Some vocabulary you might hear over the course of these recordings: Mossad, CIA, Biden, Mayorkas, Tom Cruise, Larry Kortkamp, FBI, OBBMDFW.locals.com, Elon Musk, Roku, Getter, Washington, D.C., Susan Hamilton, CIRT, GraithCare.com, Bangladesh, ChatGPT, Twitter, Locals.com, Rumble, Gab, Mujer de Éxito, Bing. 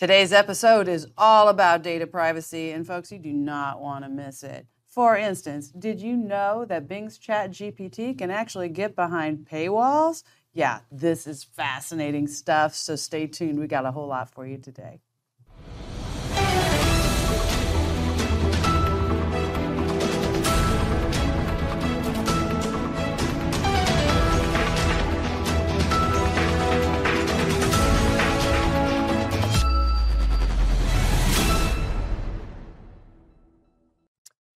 Today's episode is all about data privacy, and folks, you do not want to miss it. For instance, did you know that Bing's ChatGPT can actually get behind paywalls? Yeah, this is fascinating stuff, so stay tuned. We got a whole lot for you today.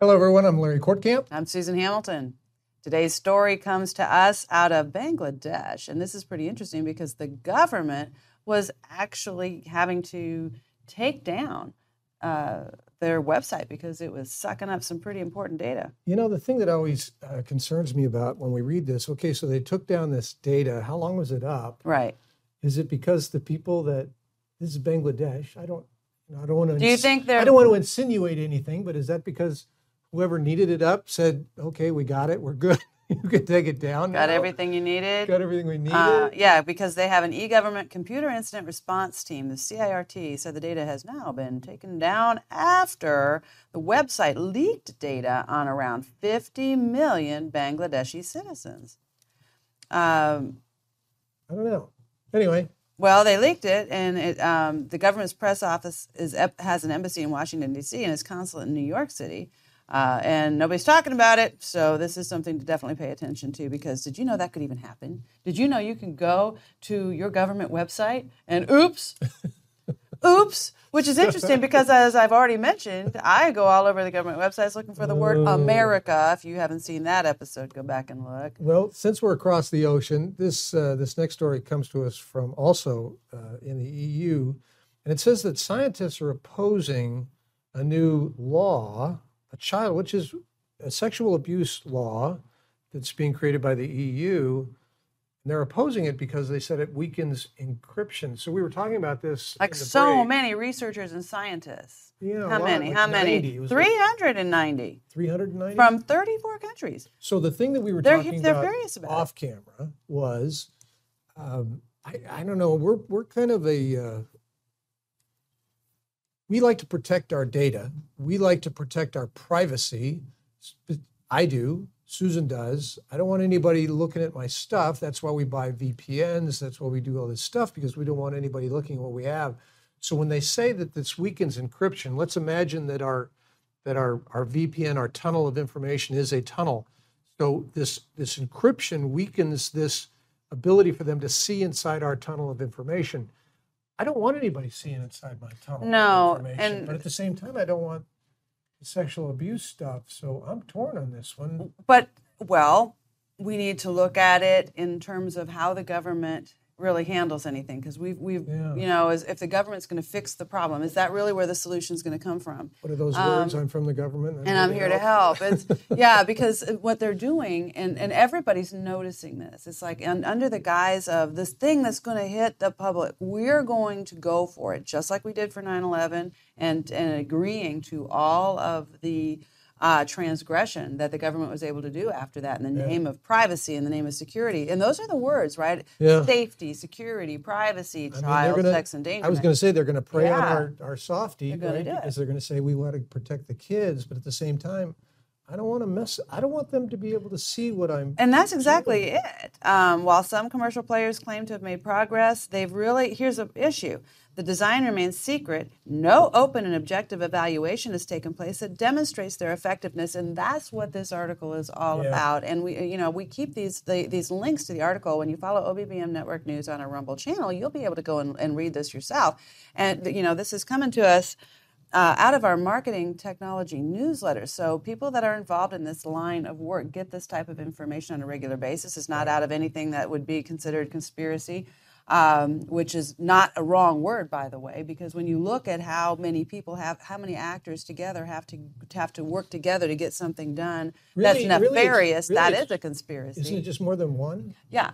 Hello, everyone. I'm Larry Kortkamp. I'm Susan Hamilton. Today's story comes to us out of Bangladesh, and this is pretty interesting because the government was actually having to take down their website because it was sucking up some pretty important data. You know, the thing that always concerns me about when we read this, okay, so they took down this data. How long was it up? Right. Is it because the people that, this is Bangladesh, I don't want to insinuate anything, but is that because whoever needed it up said, okay, we got it. We're good. You can take it down. Everything you needed. Got everything we needed. Yeah, because they have an e-government computer incident response team, the CIRT, so the data has now been taken down after the website leaked data on around 50 million Bangladeshi citizens. I don't know. Anyway. Well, they leaked it, and the government's press office has an embassy in Washington, D.C., and its consulate in New York City. And nobody's talking about it, so this is something to definitely pay attention to, because did you know that could even happen? Did you know you can go to your government website and oops, which is interesting because, as I've already mentioned, I go all over the government websites looking for the word America. If you haven't seen that episode, go back and look. Well, since we're across the ocean, this next story comes to us from also in the EU, and it says that scientists are opposing a new law, which is a sexual abuse law that's being created by the EU. And they're opposing it because they said it weakens encryption. So we were talking about this. Like so many researchers and scientists. Yeah, How many? 390. 390? From 34 countries. So the thing that we were talking about off camera was, I don't know, we're kind of we like to protect our data. We like to protect our privacy. I do. Susan does. I don't want anybody looking at my stuff. That's why we buy VPNs. That's why we do all this stuff, because we don't want anybody looking at what we have. So when they say that this weakens encryption, let's imagine that our VPN, our tunnel of information, is a tunnel. So this encryption weakens this ability for them to see inside our tunnel of information. I don't want anybody seeing inside my tunnel of information, but at the same time, I don't want the sexual abuse stuff, so I'm torn on this one. But, well, we need to look at it in terms of how the government really handles anything, because if the government's going to fix the problem, is that really where the solution's going to come from? What are those words? I'm from the government. I'm here to help. Because what they're doing, and everybody's noticing this, it's like under the guise of this thing that's going to hit the public, we're going to go for it, just like we did for 9/11, and agreeing to all of the transgression that the government was able to do after that in the name of privacy, in the name of security. And those are the words, right? Yeah. Safety, security, privacy, sex endangerment. I was going to say they're going to prey on our softie, right? Because they're going to say we want to protect the kids, but at the same time, I don't want them to be able to see what I'm. And that's exactly it. While some commercial players claim to have made progress, here's an issue. The design remains secret. No open and objective evaluation has taken place that demonstrates their effectiveness, and that's what this article is all about. And we keep these links to the article. When you follow OBBM Network News on our Rumble channel, you'll be able to go and read this yourself. And this is coming to us out of our marketing technology newsletter. So people that are involved in this line of work get this type of information on a regular basis. It's not out of anything that would be considered conspiracy, which is not a wrong word, by the way, because when you look at how many people how many actors together have to work together to get something done that's nefarious, that is a conspiracy. Isn't it just more than one? Yeah.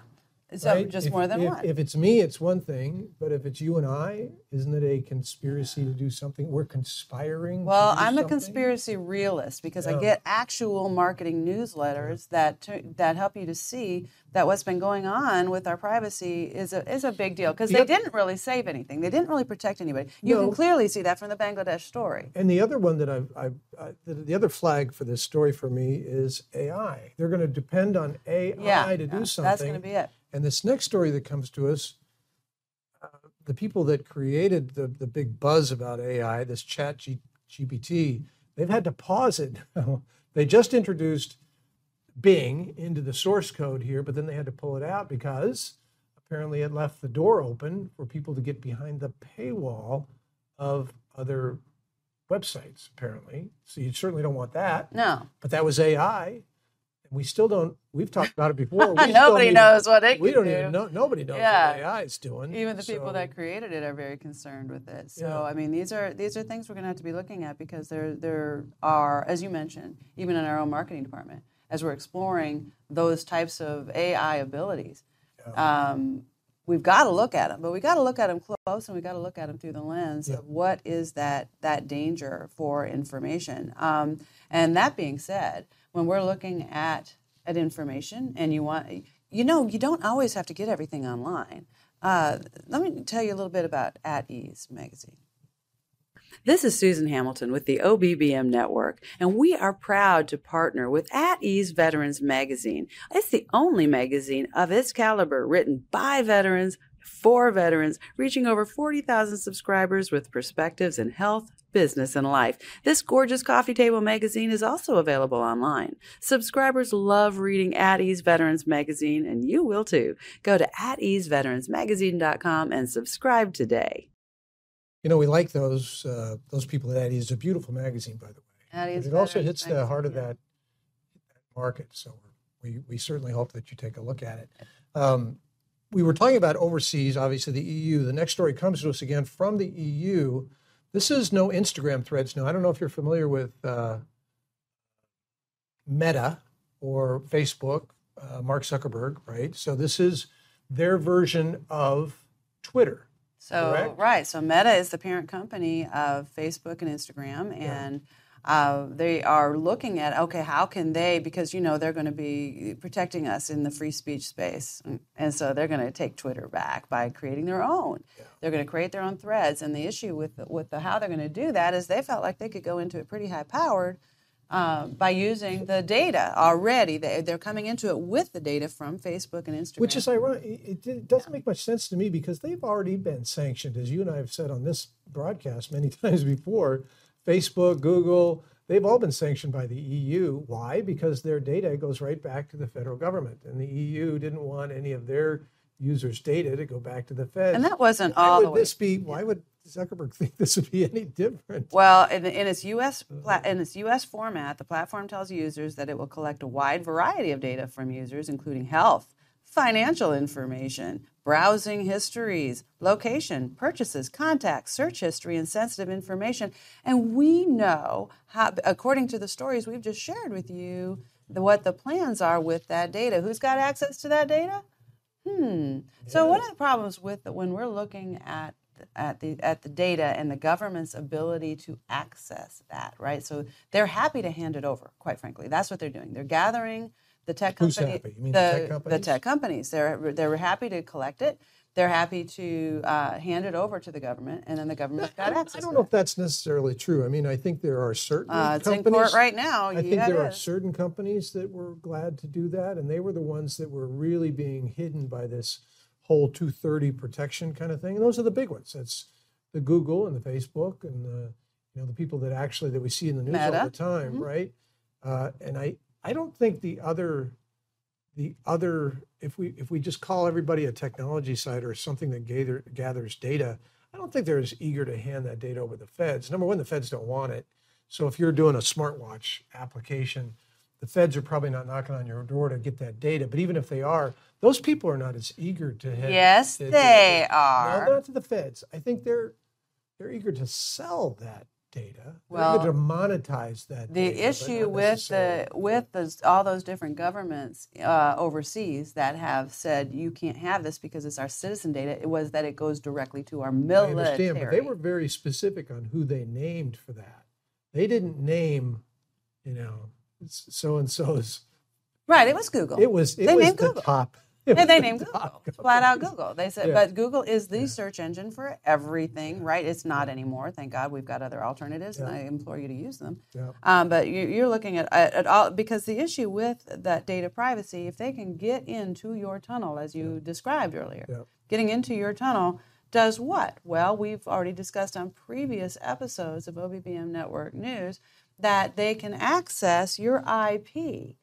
So right? More than one. If it's me, it's one thing, but if it's you and I, isn't it a conspiracy to do something? We're conspiring. Well, I'm a conspiracy realist because I get actual marketing newsletters that help you to see that what's been going on with our privacy is a big deal, because they didn't really save anything. They didn't really protect anybody. You can clearly see that from the Bangladesh story. And the other one that the other flag for this story for me is AI. They're going to depend on AI to do something. That's going to be it. And this next story that comes to us, the people that created the big buzz about AI, this ChatGPT, they've had to pause it. They just introduced Bing into the source code here, but then they had to pull it out because apparently it left the door open for people to get behind the paywall of other websites, apparently. So you certainly don't want that. No. But that was AI. We still don't, we've talked about it before. Nobody knows what it can do. Nobody knows what AI is doing. Even the people that created it are very concerned with it. So, I mean, these are things we're going to have to be looking at, because there are, as you mentioned, even in our own marketing department, as we're exploring those types of AI abilities, we've got to look at them, but we've got to look at them close, and we've got to look at them through the lens of what is that danger for information. And that being said, when we're looking at information, and you don't always have to get everything online. Let me tell you a little bit about At Ease magazine. This is Susan Hamilton with the OBBM Network, and we are proud to partner with At Ease Veterans Magazine. It's the only magazine of its caliber written by veterans for veterans, reaching over 40,000 subscribers with perspectives in health, business, and life. This gorgeous coffee table magazine is also available online. Subscribers love reading At Ease Veterans Magazine, and you will too. Go to ateaseveteransmagazine.com and subscribe today. You know, we like those people at At Ease. It's a beautiful magazine, by the way. At Ease, it also hits the heart of that market, so we certainly hope that you take a look at it. We were talking about overseas, obviously the EU. The next story comes to us again from the EU. This is no Instagram threads. Now, I don't know if you're familiar with Meta or Facebook, Mark Zuckerberg, right? So this is their version of Twitter. So, correct? Right. So Meta is the parent company of Facebook and Instagram, and they are looking at, okay, how can they, because, you know, they're going to be protecting us in the free speech space. And so they're going to take Twitter back by creating their own. Yeah. They're going to create their own threads. And the issue with how they're going to do that is they felt like they could go into it pretty high-powered by using the data already. They're coming into it with the data from Facebook and Instagram. Which is ironic. It doesn't make much sense to me, because they've already been sanctioned, as you and I have said on this broadcast many times before. Facebook, Google, they've all been sanctioned by the EU. Why? Because their data goes right back to the federal government. And the EU didn't want any of their users' data to go back to the Fed. And that wasn't all the way. Why would Zuckerberg think this would be any different? Well, in its U.S. format, the platform tells users that it will collect a wide variety of data from users, including health, financial information, browsing histories, location, purchases, contacts, search history, and sensitive information. And we know, how, according to the stories we've just shared with you, what the plans are with that data. Who's got access to that data? So one of the problems when we're looking at the data and the government's ability to access that, right? So they're happy to hand it over, quite frankly. That's what they're doing. They're gathering the tech companies. They're happy to collect it. They're happy to hand it over to the government, and then the government's got access. I don't know if that's necessarily true. I mean, I think there are certain companies. It's in court right now. I think there are certain companies that were glad to do that, and they were the ones that were really being hidden by this whole 230 protection kind of thing. And those are the big ones. That's the Google and the Facebook and the the people that we see in the news Meta. All the time, right? And I don't think the other if we just call everybody a technology site or something that gathers data, I don't think they're as eager to hand that data over to the feds. Number one, the feds don't want it. So if you're doing a smartwatch application, the feds are probably not knocking on your door to get that data. But even if they are, those people are not as eager to hand. Yes, they are. No, not to the feds. I think they're eager to sell that data. Well, to monetize that data. The issue with all those different governments overseas that have said you can't have this because it's our citizen data, it was that it goes directly to our military. I understand, but they were very specific on who they named for that. They didn't name, so-and-so's Right, it was Google. They named Google. Flat out Google. They said, but Google is the search engine for everything, right? It's not anymore. Thank God we've got other alternatives, and I implore you to use them. Yeah. But you're looking at all, because the issue with that data privacy, if they can get into your tunnel, as you described earlier, getting into your tunnel does what? Well, we've already discussed on previous episodes of OBBM Network News that they can access your IP.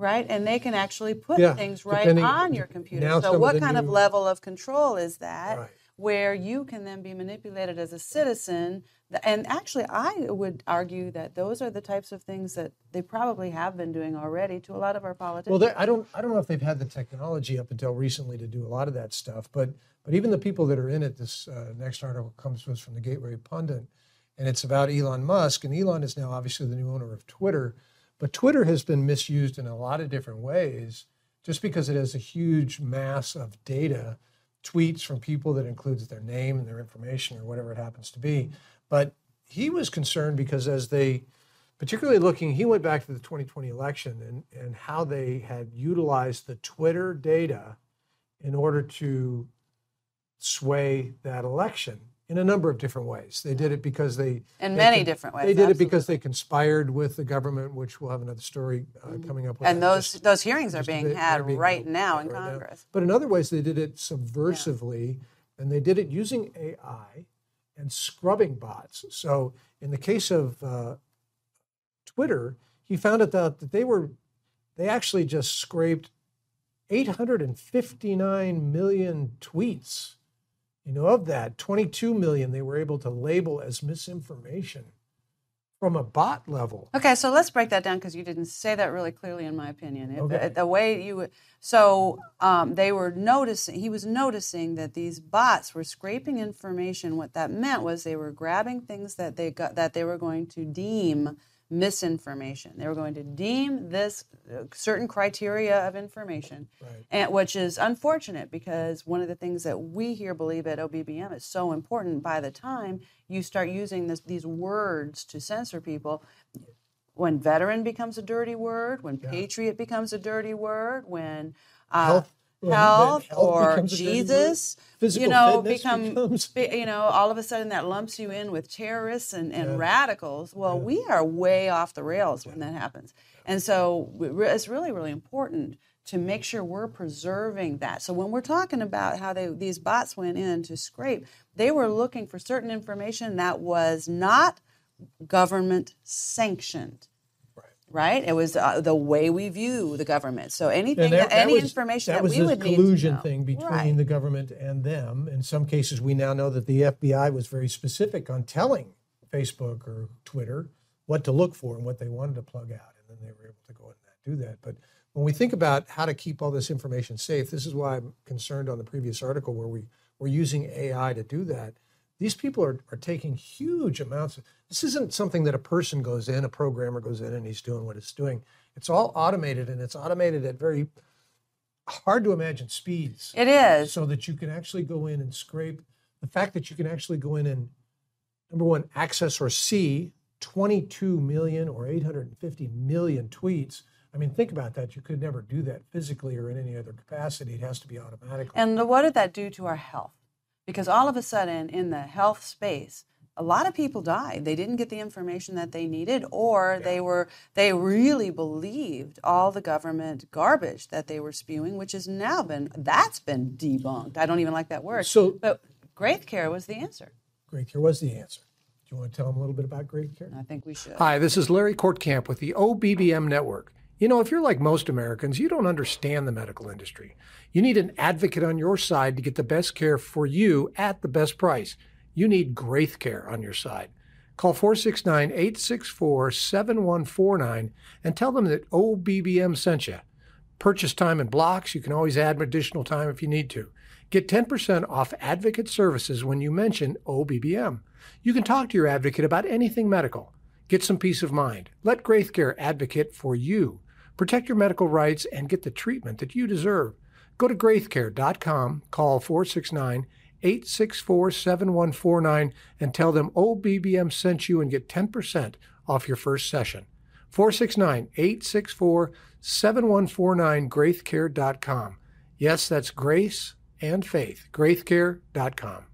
Right, and they can actually put things right on your computer. So what kind of level of control is that where you can then be manipulated as a citizen? And actually, I would argue that those are the types of things that they probably have been doing already to a lot of our politicians. Well, I don't know if they've had the technology up until recently to do a lot of that stuff, but even the people that are in it, this next article comes to us from the Gateway Pundit, and it's about Elon Musk, and Elon is now obviously the new owner of Twitter. But Twitter has been misused in a lot of different ways just because it has a huge mass of data, tweets from people that includes their name and their information or whatever it happens to be. But he was concerned because as they, particularly looking, he went back to the 2020 election and how they had utilized the Twitter data in order to sway that election. In a number of different ways. They did it because they... In many different ways. They did it because they conspired with the government, which we'll have another story coming up with. And those hearings are being had right now in Congress. But in other ways, they did it subversively, and they did it using AI and scrubbing bots. So in the case of Twitter, he found out that they actually just scraped 859 million tweets. You know, of that, 22 million they were able to label as misinformation from a bot level. Okay, so let's break that down because you didn't say that really clearly, in my opinion. They were noticing, he was noticing that these bots were scraping information. What that meant was they were grabbing things that they got, that they were going to deem misinformation. They were going to deem this certain criteria of information, and, which is unfortunate because one of the things that we here believe at OBBM is so important. By the time you start using these words to censor people, when veteran becomes a dirty word, when patriot becomes a dirty word, when health or Jesus, you know, all of a sudden that lumps you in with terrorists and radicals. Well, we are way off the rails when that happens. And so it's really, really important to make sure we're preserving that. So when we're talking about how these bots went in to scrape, they were looking for certain information that was not government sanctioned. Right, it was the way we view the government. So any information that we would need to know, the government and them. In some cases, we now know that the FBI was very specific on telling Facebook or Twitter what to look for and what they wanted to plug out, and then they were able to go in and do that. But when we think about how to keep all this information safe, this is why I'm concerned on the previous article where we were using AI to do that. These people are taking huge amounts. This isn't something that a programmer goes in and he's doing what it's doing. It's all automated, and it's automated at very hard to imagine speeds. It is. So that you can actually go in and scrape. The fact that you can actually go in and, number one, access or see 22 million or 850 million tweets. I mean, think about that. You could never do that physically or in any other capacity. It has to be automatically. And what did that do to our health? Because all of a sudden, in the health space, a lot of people died. They didn't get the information that they needed, or they really believed all the government garbage that they were spewing, which has now been debunked. I don't even like that word. But GraithCare was the answer. GraithCare was the answer. Do you want to tell them a little bit about GraithCare? I think we should. Hi, this is Larry Kortkamp with the OBBM Network. You know, if you're like most Americans, you don't understand the medical industry. You need an advocate on your side to get the best care for you at the best price. You need GraithCare on your side. Call 469-864-7149 and tell them that OBBM sent you. Purchase time in blocks. You can always add additional time if you need to. Get 10% off advocate services when you mention OBBM. You can talk to your advocate about anything medical. Get some peace of mind. Let GraithCare advocate for you. Protect your medical rights and get the treatment that you deserve. Go to GraithCare.com, call 469-864-7149, and tell them OBBM sent you and get 10% off your first session. 469-864-7149, GraithCare.com. Yes, that's grace and faith, GraithCare.com.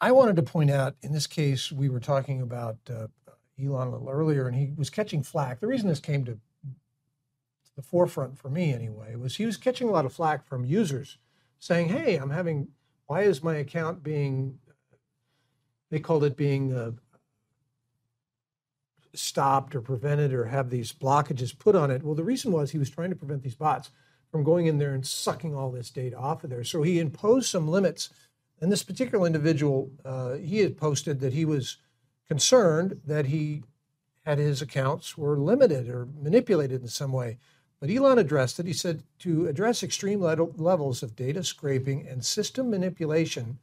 I wanted to point out, in this case, we were talking about Elon a little earlier, and he was catching flack. The reason this came to the forefront for me anyway was he was catching a lot of flack from users saying, hey, I'm having, why is my account being, they called it being stopped or prevented or have these blockages put on it. Well, the reason was he was trying to prevent these bots from going in there and sucking all this data off of there. So he imposed some limits. And this particular individual, he had posted that he was concerned that he had his accounts were limited or manipulated in some way. But Elon addressed it. He said, to address extreme levels of data scraping and system manipulation,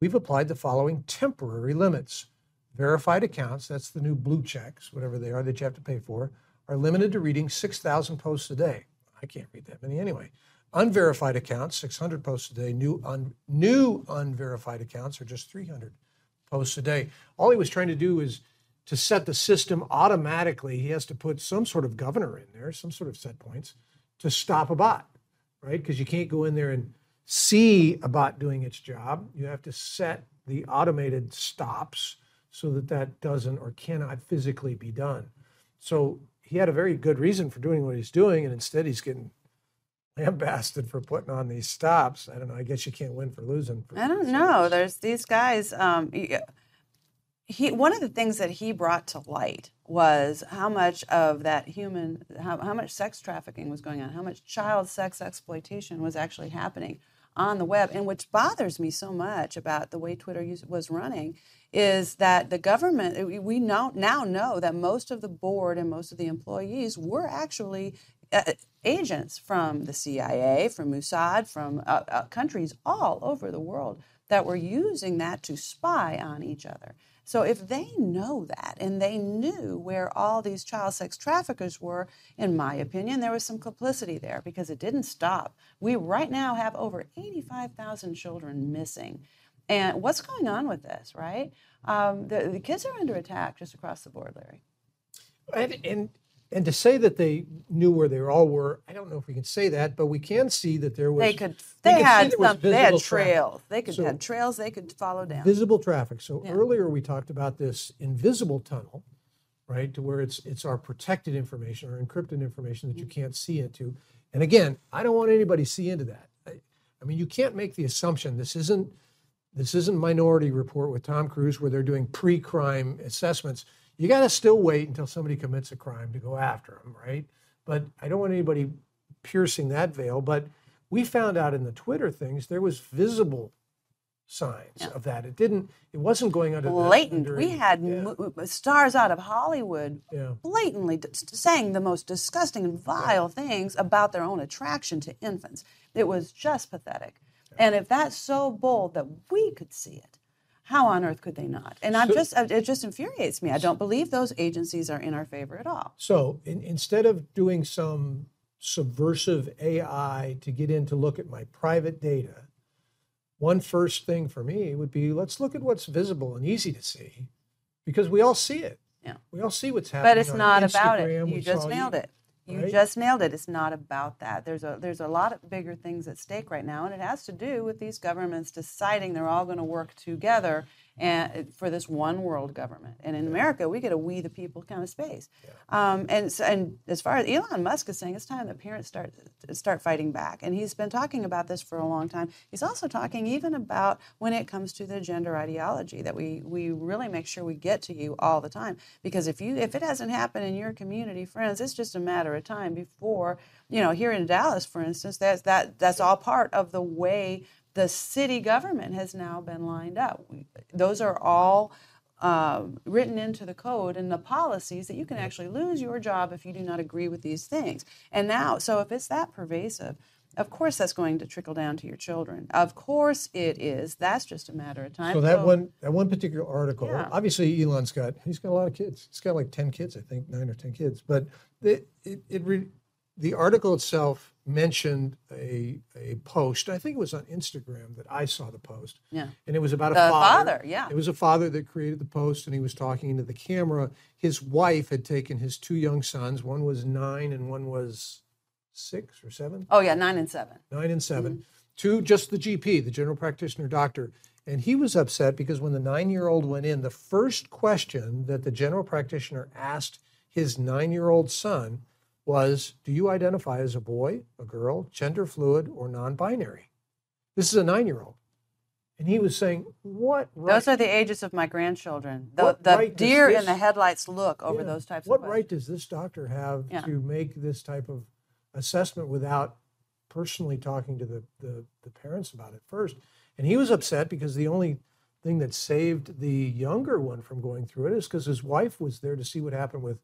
we've applied the following temporary limits. Verified accounts, that's the new blue checks, whatever they are that you have to pay for, are limited to reading 6,000 posts a day. I can't read that many anyway. Unverified accounts, 600 posts a day. New unverified accounts are just 300 posts a day. All he was trying to do is to set the system automatically. He has to put some sort of governor in there, some sort of set points to stop a bot, right? Because you can't go in there and see a bot doing its job. You have to set the automated stops so that that doesn't or cannot physically be done. So he had a very good reason for doing what he's doing, and instead he's getting lambasted for putting on these stops. I don't know. I guess you can't win for losing. I don't know. There's these guys. One of the things that he brought to light was how much of that human, how much sex trafficking was going on, how much child sex exploitation was actually happening on the web. And which bothers me so much about the way Twitter was running is that the government, we now know that most of the board and most of the employees were actually agents from the CIA, from Mossad, from countries all over the world that were using that to spy on each other. So if they know that and they knew where all these child sex traffickers were, in my opinion, there was some complicity there because it didn't stop. We right now have over 85,000 children missing. And what's going on with this, right? The kids are under attack just across the board, Larry. And to say that they knew where they all were, I don't know if we can say that, but we can see that there was. They had trails they could follow down. Visible traffic. So earlier we talked about this invisible tunnel, right, to where it's our protected information or encrypted information that you can't see into. And again, I don't want anybody to see into that. I mean, you can't make the assumption this isn't Minority Report with Tom Cruise where they're doing pre-crime assessments. You got to still wait until somebody commits a crime to go after them, right? But I don't want anybody piercing that veil. But we found out in the Twitter things there was visible signs of that. It wasn't going under blatant. We had stars out of Hollywood blatantly saying the most disgusting and vile things about their own attraction to infants. It was just pathetic. Yeah. And if that's so bold that we could see it, how on earth could they not? And it just infuriates me. I don't believe those agencies are in our favor at all. So instead of doing some subversive AI to get in to look at my private data, one first thing for me would be let's look at what's visible and easy to see because we all see it. Yeah. We all see what's happening. But it's not about it. You just nailed it. You just nailed it. It's not about that. There's a lot of bigger things at stake right now, and it has to do with these governments deciding they're all going to work together and for this one world government. And in America, we get a we the people kind of space. Yeah. And as far as Elon Musk is saying, it's time that parents start fighting back. And he's been talking about this for a long time. He's also talking even about when it comes to the gender ideology that we really make sure we get to you all the time. Because if it hasn't happened in your community, friends, it's just a matter of time before, you know, here in Dallas, for instance, that's all part of the way the city government has now been lined up. Those are all written into the code and the policies that you can actually lose your job if you do not agree with these things. And now, so if it's that pervasive, of course that's going to trickle down to your children. Of course it is. That's just a matter of time. So that one particular article, obviously Elon's got a lot of kids. He's got like 10 kids, I think, 9 or 10 kids. But it the article itself mentioned a post. I think it was on Instagram that I saw the post. Yeah. And it was about a father. Yeah. It was a father that created the post, and he was talking into the camera. His wife had taken his two young sons. One was 9 and one was 6 or 7. Oh, yeah, 9 and 7. 9 and 7. Mm-hmm. To just the GP, the general practitioner doctor. And he was upset because when the 9-year-old went in, the first question that the general practitioner asked his 9-year-old son was, do you identify as a boy, a girl, gender fluid, or non-binary? This is a 9-year-old. And he was saying, what right? Those are the ages of my grandchildren. The right deer in the headlights look over those types of questions. What right does this doctor have to make this type of assessment without personally talking to the parents about it first? And he was upset because the only thing that saved the younger one from going through it is because his wife was there to see what happened with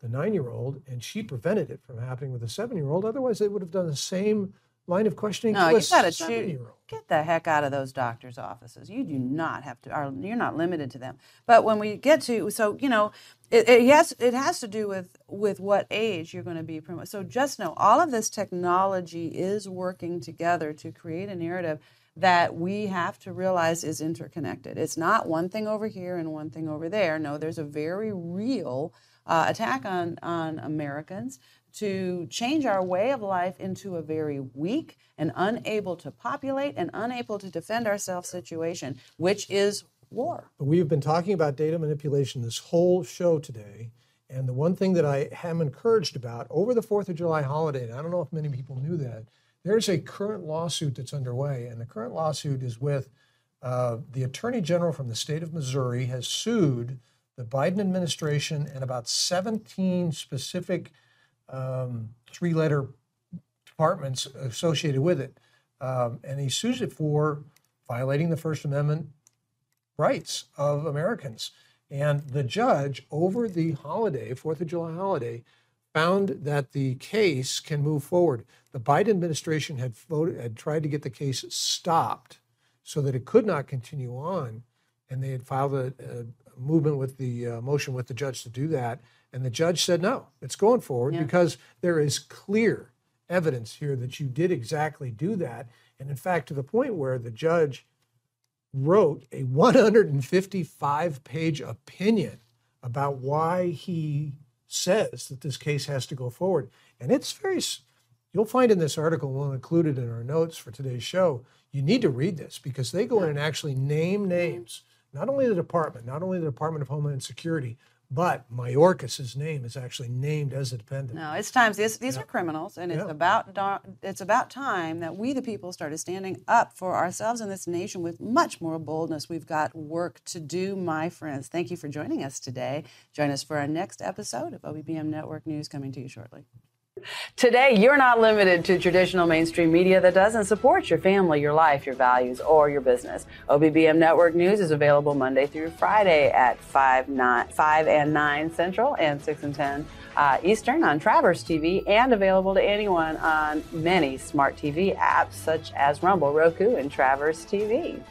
the 9-year-old, and she prevented it from happening with the 7-year-old. Otherwise, they would have done the same line of questioning to a 7-year-old. Get the heck out of those doctors' offices. You do not have to. You're not limited to them. But when we get to, so, you know, yes, it has to do with what age you're going to be. So just know all of this technology is working together to create a narrative that we have to realize is interconnected. It's not one thing over here and one thing over there. No, there's a very real attack on Americans to change our way of life into a very weak and unable to populate and unable to defend ourselves situation, which is war. We've been talking about data manipulation this whole show today. And the one thing that I am encouraged about over the 4th of July holiday, and I don't know if many people knew that, there's a current lawsuit that's underway, and the current lawsuit is with the Attorney General from the state of Missouri has sued the Biden administration and about 17 specific three-letter departments associated with it. And he sues it for violating the First Amendment rights of Americans. And the judge over the holiday, 4th of July holiday, found that the case can move forward. The Biden administration had tried to get the case stopped so that it could not continue on, and they had filed a movement with the motion with the judge to do that, and the judge said, no, it's going forward because there is clear evidence here that you did exactly do that, and in fact, to the point where the judge wrote a 155-page opinion about why he says that this case has to go forward. And it's very, you'll find in this article, we'll include it in our notes for today's show, you need to read this because they go in and actually name names, not only the department, not only the Department of Homeland Security, but Mayorkas' name is actually named as a defendant. No, it's time. These are criminals, and it's about time that we, the people, started standing up for ourselves in this nation with much more boldness. We've got work to do, my friends. Thank you for joining us today. Join us for our next episode of OBBM Network News coming to you shortly. Today, you're not limited to traditional mainstream media that doesn't support your family, your life, your values, or your business. OBBM Network News is available Monday through Friday at 5 and 9 Central and 6 and 10 Eastern on Traverse TV, and available to anyone on many smart TV apps such as Rumble, Roku, and Traverse TV.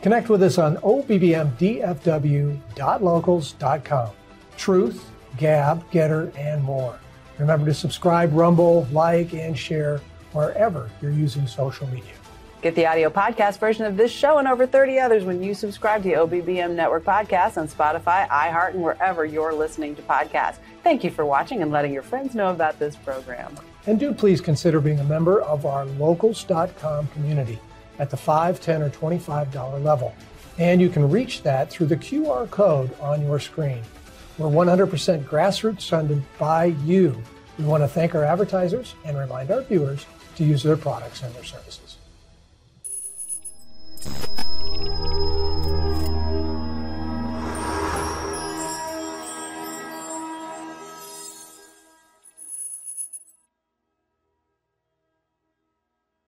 Connect with us on OBBMDFW.locals.com. Truth, Gab, Getter, and more. Remember to subscribe, Rumble, like, and share wherever you're using social media. Get the audio podcast version of this show and over 30 others when you subscribe to the OBBM Network Podcast on Spotify, iHeart, and wherever you're listening to podcasts. Thank you for watching and letting your friends know about this program. And do please consider being a member of our Locals.com community at the $5, $10, or $25 level. And you can reach that through the QR code on your screen. We're 100% grassroots funded by you. We want to thank our advertisers and remind our viewers to use their products and their services.